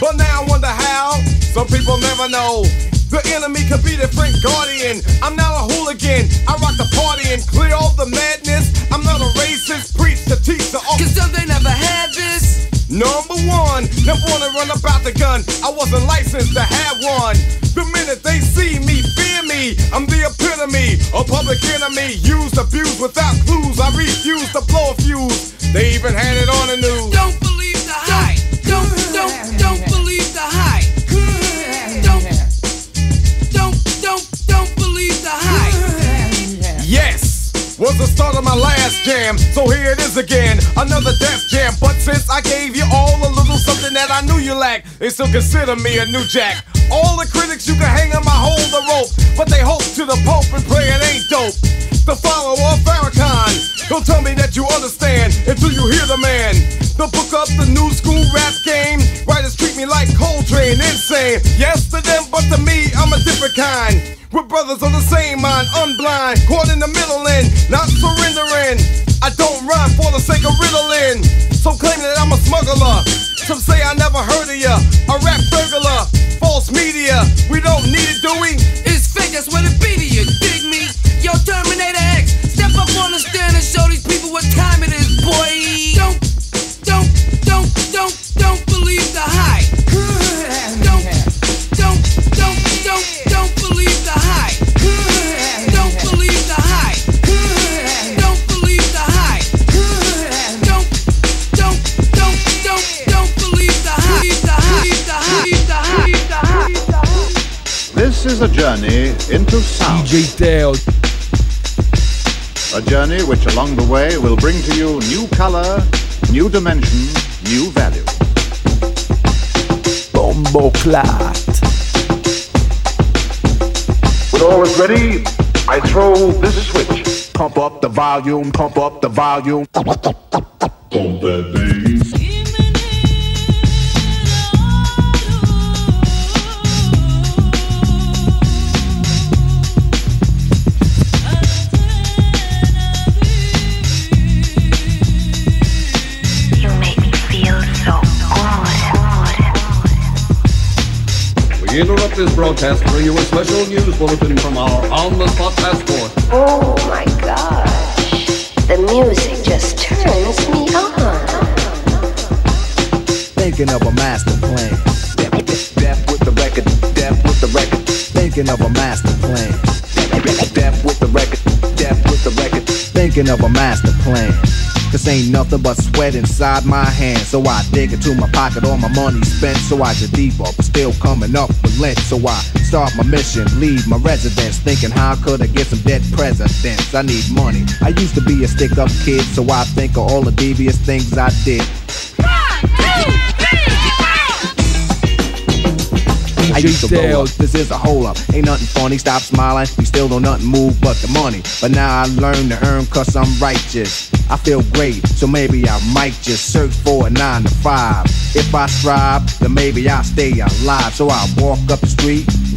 But now I wonder how. Some people never know. The enemy could be the Frank guardian. I'm not a hooligan. I rock the party and clear all the madness. I'm not a racist. Preach to teach the officer. Cause some they never had this. Number one, never wanna run about the gun. I wasn't licensed to have one. The minute they see me, fear me. I'm the epitome, a public enemy. Used, abused, without clues. I refuse to blow a fuse. They even had it on the news. Don't believe the hype. Don't believe the hype. Don't believe the hype. Yes. Was the start of my last jam, so here it is again, another death jam. But since I gave you all a little something that I knew you lacked, they still consider me a new jack. All the critics you can hang on my hold the rope, but they hope to the Pope and pray it ain't dope. The follower of Farrakhan, don't tell me that you understand until you hear the man. They'll book up the new school rap game, writers treat me like Coltrane, insane. Yes to them, but to me, I'm a different kind. We're brothers of the same mind, unblind, caught in the middle and not surrendering. I don't rhyme for the sake of riddling. So claim that I'm a smuggler. Some say I never heard of ya. A rap burglar, false media. We don't need it, do we? It's fake, that's what it be to you, dig me? Yo, Terminator X, step up on the stand and show these people what time it is, boy. Don't believe the hype. Don't believe the hype. Don't believe the hype. Don't believe the hype. Don't believe the hype. This is a journey into sound. DJ Dale. A journey which along the way will bring to you new color, new dimension, new value. Bomboclat. When all is ready, I throw this switch. Pump up the volume, pump up the volume. Pump that bass. We interrupt this broadcast to bring you a special news bulletin from our on-the-spot passport. Oh my gosh, the music just turns me on. Thinking of a master plan. Death with the record, death with the record. Thinking of a master plan. Death with the record, death with the record. Thinking of a master plan. This ain't nothing but sweat inside my hands. So I dig into my pocket, all my money spent. So I just deep up, still coming up with lint. So I start my mission, leave my residence. Thinking how could I get some dead presidents? I need money, I used to be a stick up kid. So I think of all the devious things I did. DJ Styles, this is a hole up. Ain't nothing funny, stop smiling. You still don't nothing move but the money. But now I learn to earn cause I'm righteous. I feel great, so maybe I might just search for a 9 to 5. If I strive, then maybe I'll stay alive. So I walk up the street,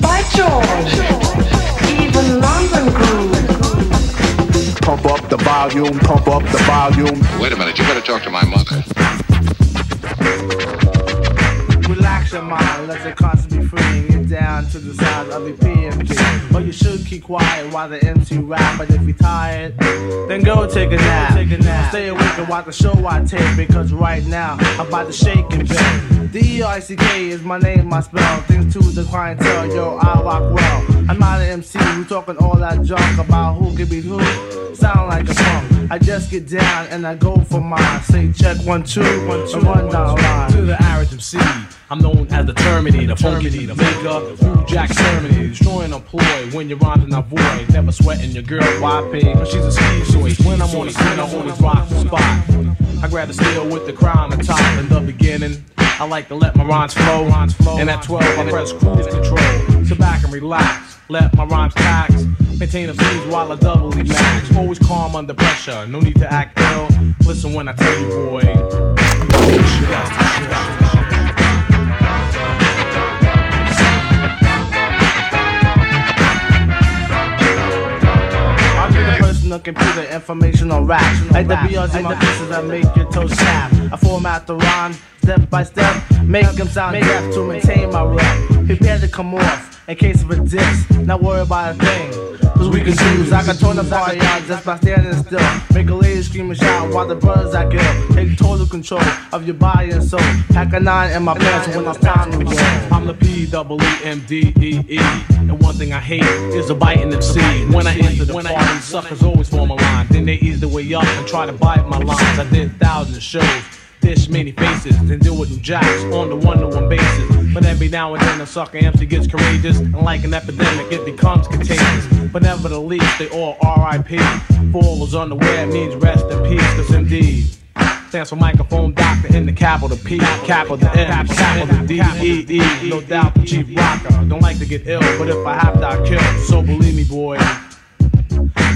By George, even London grew. Pump up the volume, pump up the volume. Wait a minute, you better talk to my mother. Relax your mind, let it constantly freeing you down to the sound of the PMG. Well, you should keep quiet while the MC rap, but if you're tired, then go take a nap. Stay awake and watch the show I take, because right now I'm about to shake and bake. D-E-R-I-C-K is my name, my spell. Things to the clientele, yo, I rock well. I'm not an MC, who talking all that junk about who could be who. Sound like a punk. I just get down and I go for mine. Say check 1, 2, 1, 2, run down line. To the average MC, I'm known as the Terminator, Funkity, the Maker, the Wu Jack Terminator, destroying a ploy when you're rhyming a void. Never sweating your girl, why pay? Cause she's a skeezoid. When I'm on the screen, I always rock the spot. I grab the steel with the crime and top in the beginning. I like to let my rhymes flow, and at 12 I press cruise control. Sit back and relax, let my rhymes tax. Maintain a stage while I doubly max. Always calm under pressure, no need to act ill. Listen when I tell you, boy. I'm the person who can put the information on rap. Like the BRs in my pieces that make your toes snap. I format the rhyme step by step, make them sound deaf to maintain my rep. Prepare to come off in case of a diss, not worry about a thing, cause we can choose. I can turn the fire out just by standing still. Make a lady scream and shout while the brothers I kill. Take total control of your body and soul. Pack a 9 in my pants when it's time to roll. I'm the P-double-E-M-D-E-E, and one thing I hate is a bite in the C. When I enter the party, suckers always form a line. Then they ease the way up and try to bite my lines. I did thousands of shows, dish many faces, and deal with new jacks on the one-to-one basis. But every now and then a sucker MC gets courageous, and like an epidemic it becomes contagious. But nevertheless, they all R.I.P. For all those unaware, it means rest in peace, cause indeed stands for microphone doctor in the capital P, capital N, capital D-E-E. No doubt the chief rocker, don't like to get ill, but if I have to I kill. So believe me boy,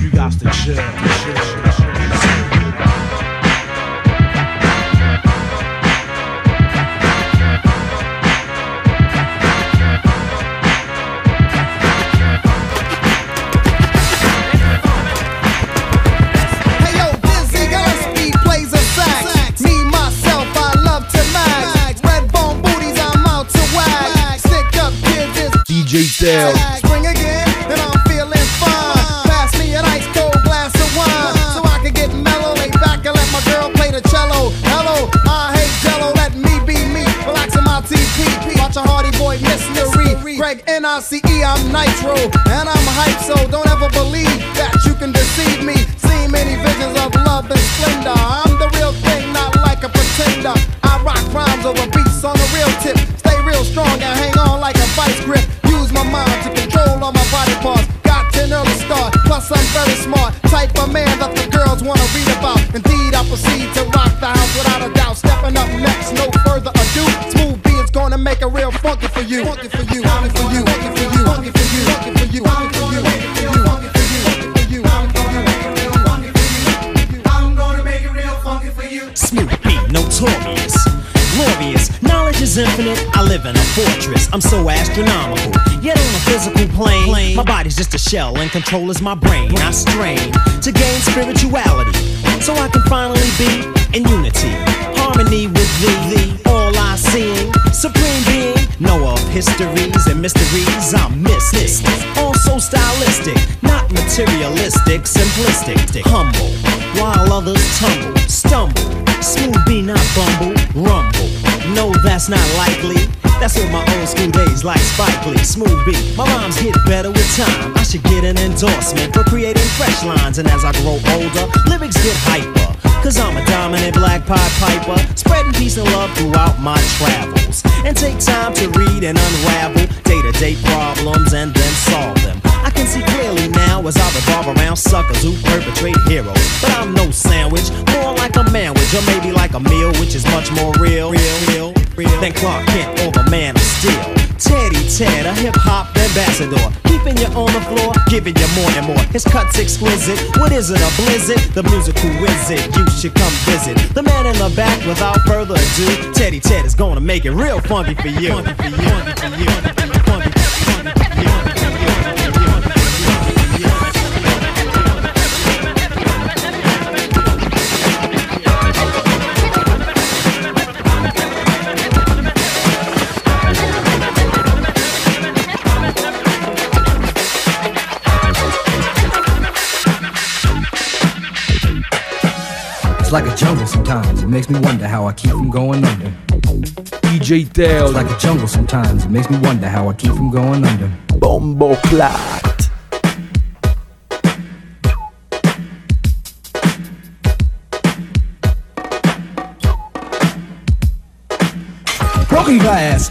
you got to chill. DJ Dale. Spring again, and I'm feeling fine. Pass me an ice cold glass of wine, so I can get mellow, lay back and let my girl play the cello. Hello, I hate jello, let me be me. Relaxing my TP, watch a Hardy Boy mystery. Greg N-I-C-E, I'm Nitro, and I'm hype, so don't ever believe that you can deceive me. See many visions of love and splendor. I'm the real thing, not like a pretender. I rock rhymes over beats on the real tip. Stay real strong and hang on like a vice grip. My mind to control all my body parts. Got an early start, plus I'm very smart. Type of man that the girls wanna read about. Indeed, I proceed to rock the house without a doubt. Stepping up next, no further ado. Smooth B is gonna make a real funky for you. Funky for you, funky for you, funky for you, funky for you, funky for you, funky for you, funky for you, funky for you, funky for you. I'm gonna make it real funky for you. I'm gonna make it real funky for you. Smooth B, notorious, glorious. Knowledge is infinite, I live in a fortress. I'm so astronomical, yet on a physical plane. My body's just a shell and control is my brain. I strain to gain spirituality, so I can finally be in unity, harmony with thee. All I see, supreme being, know of histories and mysteries. I'm mystic, also stylistic, not materialistic, simplistic. Humble, while others tumble, stumble. Smooth be not bumble, rumble. Know that that's not likely. That's what my old school days like Spike Lee, Smooth B. My rhymes get better with time. I should get an endorsement for creating fresh lines. And as I grow older, lyrics get hyper. Cause I'm a dominant black Pied Piper, spreading peace and love throughout my travels. And take time to read and unravel day-to-day problems and then solve them. I can see clearly now as I revolve around suckers who perpetrate heroes. But I'm no sandwich, more like a manwich, or maybe like a meal, which is much more real than Clark Kent or the Man of Steel. Teddy Ted, a hip-hop ambassador, keeping you on the floor, giving you more and more. His cut's exquisite, what is it, a blizzard? The musical wizard, you should come visit. The man in the back, without further ado, Teddy Ted is gonna make it real funky for you. Funky for you, funky for you, funky for you. It's like a jungle sometimes, it makes me wonder how I keep from going under. DJ Teo. It's like a jungle sometimes, it makes me wonder how I keep from going under. Bomboclat. Broken glass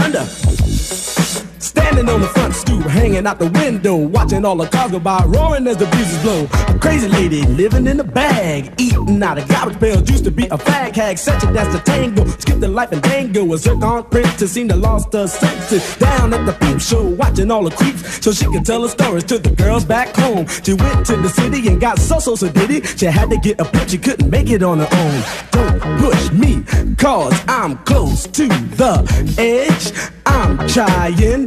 under. Standing on the front stoop, hanging out the window, watching all the cars go by, roaring as the breezes blow. A crazy lady living in a bag, eating out of garbage pails, used to be a fag hag, such a that's the tango, skipped the life and dango. A zircon princess seemed to lost her senses, down at the peep show, watching all the creeps, so she could tell her stories to the girls back home. She went to the city and got so diddy, she had to get a pimp, she couldn't make it on her own. Don't push me, cause I'm close to the edge, I'm trying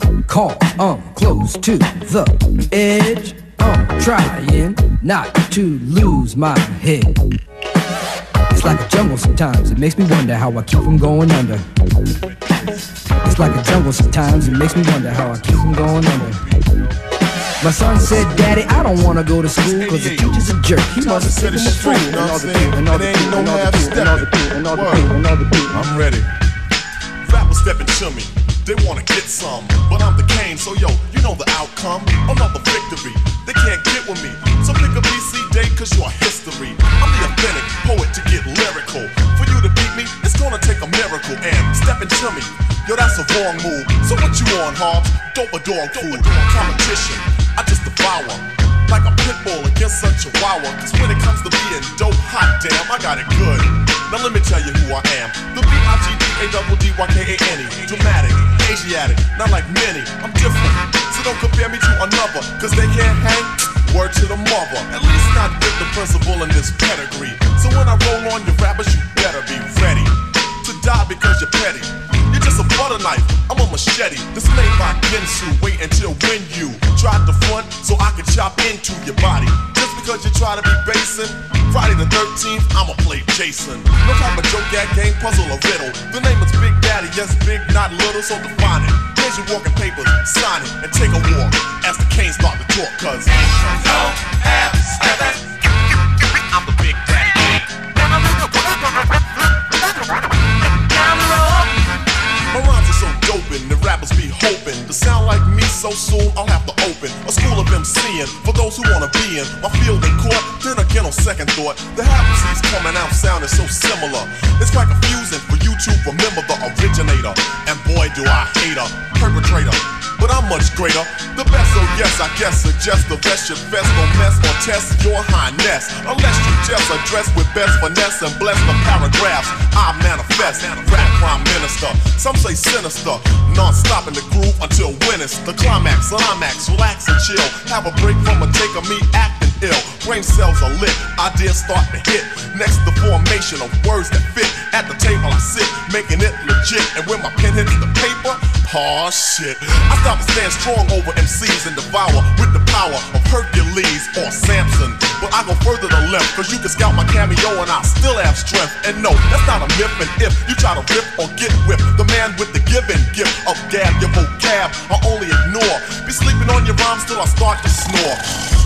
call, I'm close to the edge, I'm trying not to lose my head. It's like a jungle sometimes, it makes me wonder how I keep from going under. It's like a jungle sometimes, it makes me wonder how I keep from going under. My son said, Daddy, I don't wanna go to school, cause the teacher's a jerk, he must have said a fool. I'm ready. Rappers stepping to me, they wanna get some, but I'm the Kane, so yo, you know the outcome. Another victory, they can't get with me, so pick a BC day, cause you're history. I'm the authentic poet to get lyrical. For you to beat me, it's gonna take a miracle. And stepping to me, yo, that's a wrong move. So what you on, Hobbs? Dope a dog food. Competition, I just devour, like a pit bull against a chihuahua. Cause when it comes to being dope, hot damn, I got it good. Now let me tell you who I am, the BIGDADYKANE. Dramatic, Asiatic, not like many, I'm different, so don't compare me to another, cause they can't hang, word to the mother, at least not with the principal in this pedigree. So when I roll on your rappers, you better be ready to die because you're petty. You're just a butter knife, I'm a machete, this made by Ginsu, wait until when you tried to front, so I could chop into your body. Just because you try to be basing Friday the 13th, I'ma play Jason. No type of joke at game, puzzle or riddle, the name is Big Daddy, yes big, not little, so define it. Here's your walking papers, sign it, and take a walk as the Canes start to talk, cause don't have steppin'. I'm the Big Daddy Kane. My rhymes are so dope and the rappers be in. I feel they caught, then again on second thought, the half-seeds coming out sounding so similar. It's kind of confusing for you to remember the originator, and boy do I hate her, perpetrator. But I'm much greater, the best, so yes, I guess suggest the best should best, don't mess or test your highness, unless you just address with best finesse and bless the paragraphs I manifest. Rap prime minister, some say sinister, non-stop in the groove until when it's the climax, climax, relax and chill, have a break from a take of me acting ill, brain cells are lit, ideas start to hit, next the formation of words that fit, at the table I sit, making it legit, and when my pen hits the paper, aw, shit. I stop and stand strong over MCs and devour with the power of Hercules or Samson. But I go further to left, cause you can scout my cameo and I still have strength. And no, that's not a myth, and if you try to rip or get whipped, the man with the given gift of gab, your vocab, I only ignore. Be sleeping on your rhymes till I start to snore.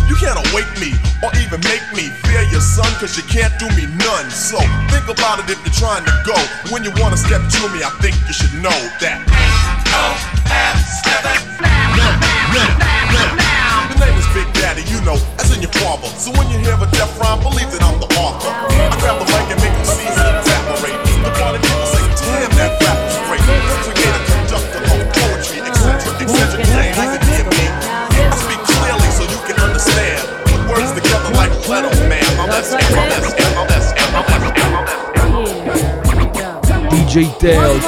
You can't awake me or even make me fear your son, cause you can't do me none. So think about it if you're trying to go. When you wanna step to me, I think you should know that. Now, the name is Big Daddy, you know, as in your father. So when you hear a death rhyme, believe that I'm the author. I grab the mic and make them seize and evaporate. The party people say, damn, that rap was great. The creator, conductor of poetry, etc., etc. Ain't like the me. I speak clearly so you can understand. Put words together like Leto, man. DJ Dale.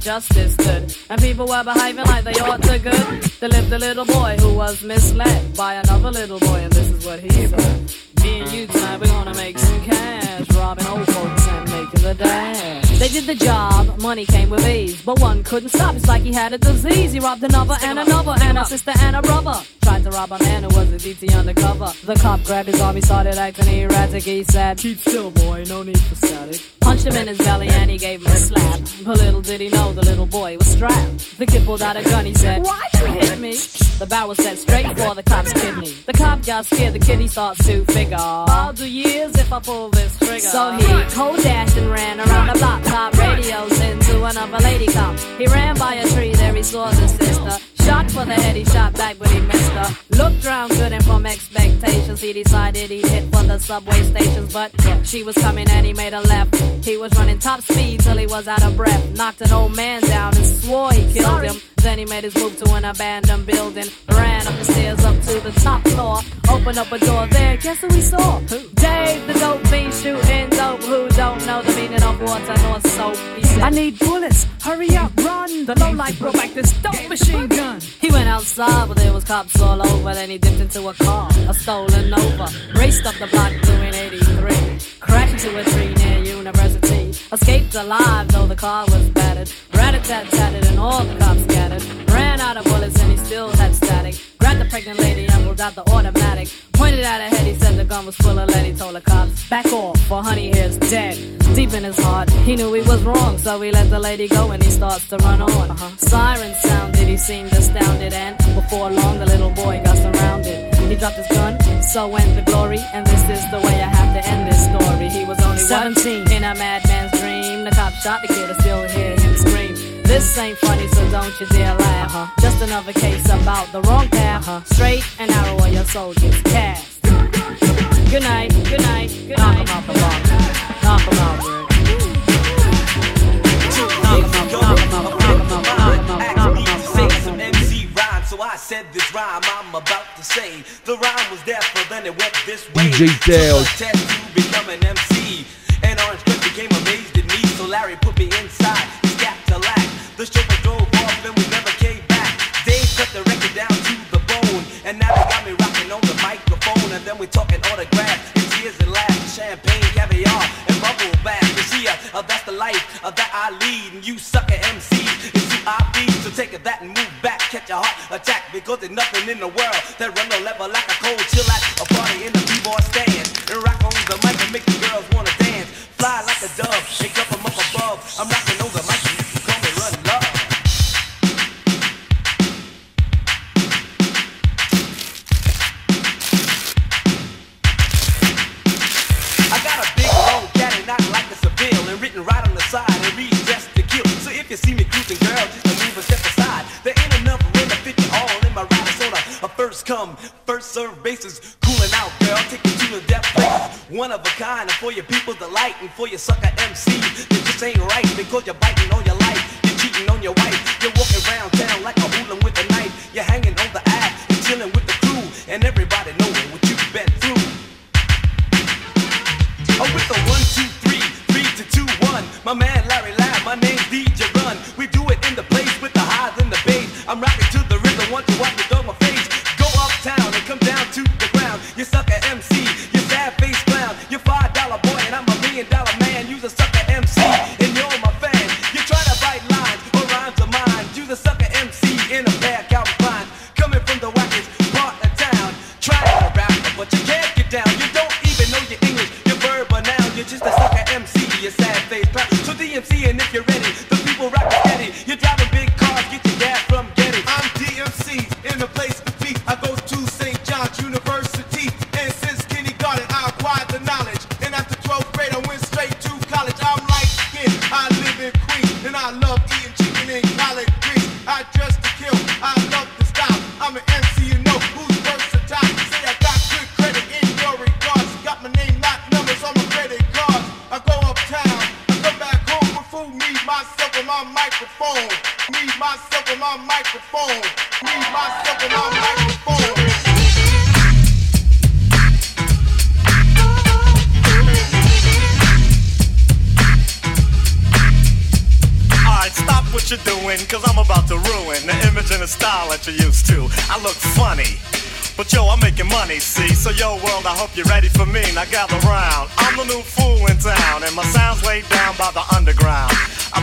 Justice stood, and people were behaving like they ought to good. There lived a little boy who was misled by another little boy, and this is what he said. Me and you tonight, we're gonna make some cash, robbing old folks and making the dash. They did the job, money came with ease, but one couldn't stop, it's like he had a disease. He robbed another and another, and a sister and a brother. Tried to rob a man who was a DT undercover. The cop grabbed his arm, he started acting erratic, he said, keep still boy, no need for static. Punched him in his belly and he gave him a slap, but little did he know the little boy was strapped. The kid pulled out a gun, he said, why'd you hit me? The barrel set straight for the cop's kidney. The cop got scared, the kidney starts to figure, I'll do years if I pull this trigger. So he cold dashed and ran around the block, cop radios into another lady cop. He ran by a tree, there he saw the sister. Shot for the head, he shot back, but he missed her. Looked round good and from expectations, he decided he'd hit for the subway stations. But she was coming and he made a left. He was running top speed till he was out of breath. Knocked an old man down and swore he killed him. Then he made his move to an abandoned building. Ran up the stairs up to the top floor. Opened up a door there, guess who we saw? Who? Dave the dope fiend shooting dope. Who don't know the meaning of water nor soap? He said, I need bullets, hurry up, run. The lowlife brought back this dope machine gun. He went outside, but there was cops all over. Then he dipped into a car, a stolen Nova. Raced up the block doing 83. Crashed into a tree near University. Escaped alive, though the car was battered. Rat-a-tat-tatted and all the cops scattered. Ran out of bullets and he still had static. Grabbed the pregnant lady and pulled out the automatic. Pointed at her head, he said the gun was full of lead. He told the cops, back off, for honey here's dead. Deep in his heart, he knew he was wrong, so he let the lady go and he starts to run on. Sirens sounded, he seemed astounded, and before long the little boy got surrounded. He dropped his gun, so went the glory, and this is the way I have to end this story. He was only 17 in a madman's dream. The cop shot the kid, I still hear him scream. This ain't funny, so don't you dare laugh. Just another case about the wrong path. Straight and narrow are your soldiers cast. Good night, good night, good knock night. Knock 'em out the block. Knock 'em out, Rick. Knock 'em out, knock 'em out, knock 'em out, knock 'em out. Say some MC rhyme, so I said this rhyme I'm about to say. The rhyme was there, but then it went this way. DJ Dale. Tattoo become an MC, and Orange Clip became amazed at me. So Larry put me inside. The chauffeur drove off and we never came back. Dave cut the record down to the bone, and now they got me rocking on the microphone. And then we talking autographs and tears and laughs, champagne, caviar, and bubble bath. You see, that's the life that I lead, and you sucker MCs, it's who I be. So take that and move back, catch a heart attack, because there's nothing in the world that run the level like a cold chill at a party in the b-boy stand. And rock on the mic and make the girls wanna dance, fly like a dove, shake up 'em up above. I'm rocking on the mic. Right on the side and read just to kill. So if you see me cruising, girl, just move a step aside. There ain't enough Cooling out, girl, take you to the depth place. One of a kind, and for your people's delight, and for your sucker MCs, it just ain't right. Because you're biting on your life, you're cheating on your wife, you're walking around town like a hooligan with a knife, you're hanging on the ass, and chilling with the crew, and everybody knowing what you've been through. I'm with the 1, 2, 3, 3 to 2, 1. My man Larry Lab, my name's DJ Run. We do it in the place with the highs and the bass. I'm rocking to the rhythm, want to wipe the dog my face. Go uptown and come down to the ground. You sucker MC, you sad face clown. You're $5 boy and I'm $1 million man. You's a sucker MC and you're my fan. You try to bite lines or rhymes of mine. You's a sucker MC in a pair of Calvin Klein. Coming from the wackest part of town. Trying to rap, but you can't get down. You don't even know your English. You're just a sucker MC, you sad face clown. So DMC, and if you're ready, the people rock the Eddie. You're driving big cars, get your gas from Getty. I'm DMC, in the place to be. I go to St. John's University, and since kindergarten, I acquired the knowledge. And after 12th grade, I went straight to college. I'm light-skinned, I live in Queens, and I love eating chicken and collard greens. I dress to kill, I love to style. I'm an MC, you know who's versatile. Say I got good credit in your regards. Got my name locked numbers on my credit. I go uptown, I come back home with food, me, myself, and my microphone. Me, myself, and my microphone. Me, myself, and my microphone. Stop what you're doing, cause I'm about to ruin the image and the style that you're used to. I look funny, but yo, I'm making money, see? So yo, world, I hope you're ready for me. Now gather round, I'm the new fool in town, and my sound's laid down by the underground. I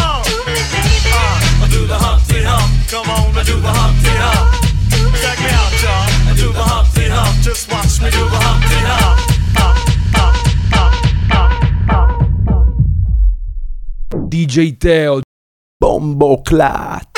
on! Do the Humpty Hump, come on, I do the Humpty Hump. Check me out, y'all. I do the Humpty Hump, just watch me do the Humpty Hump. DJ Teo, Bomboclat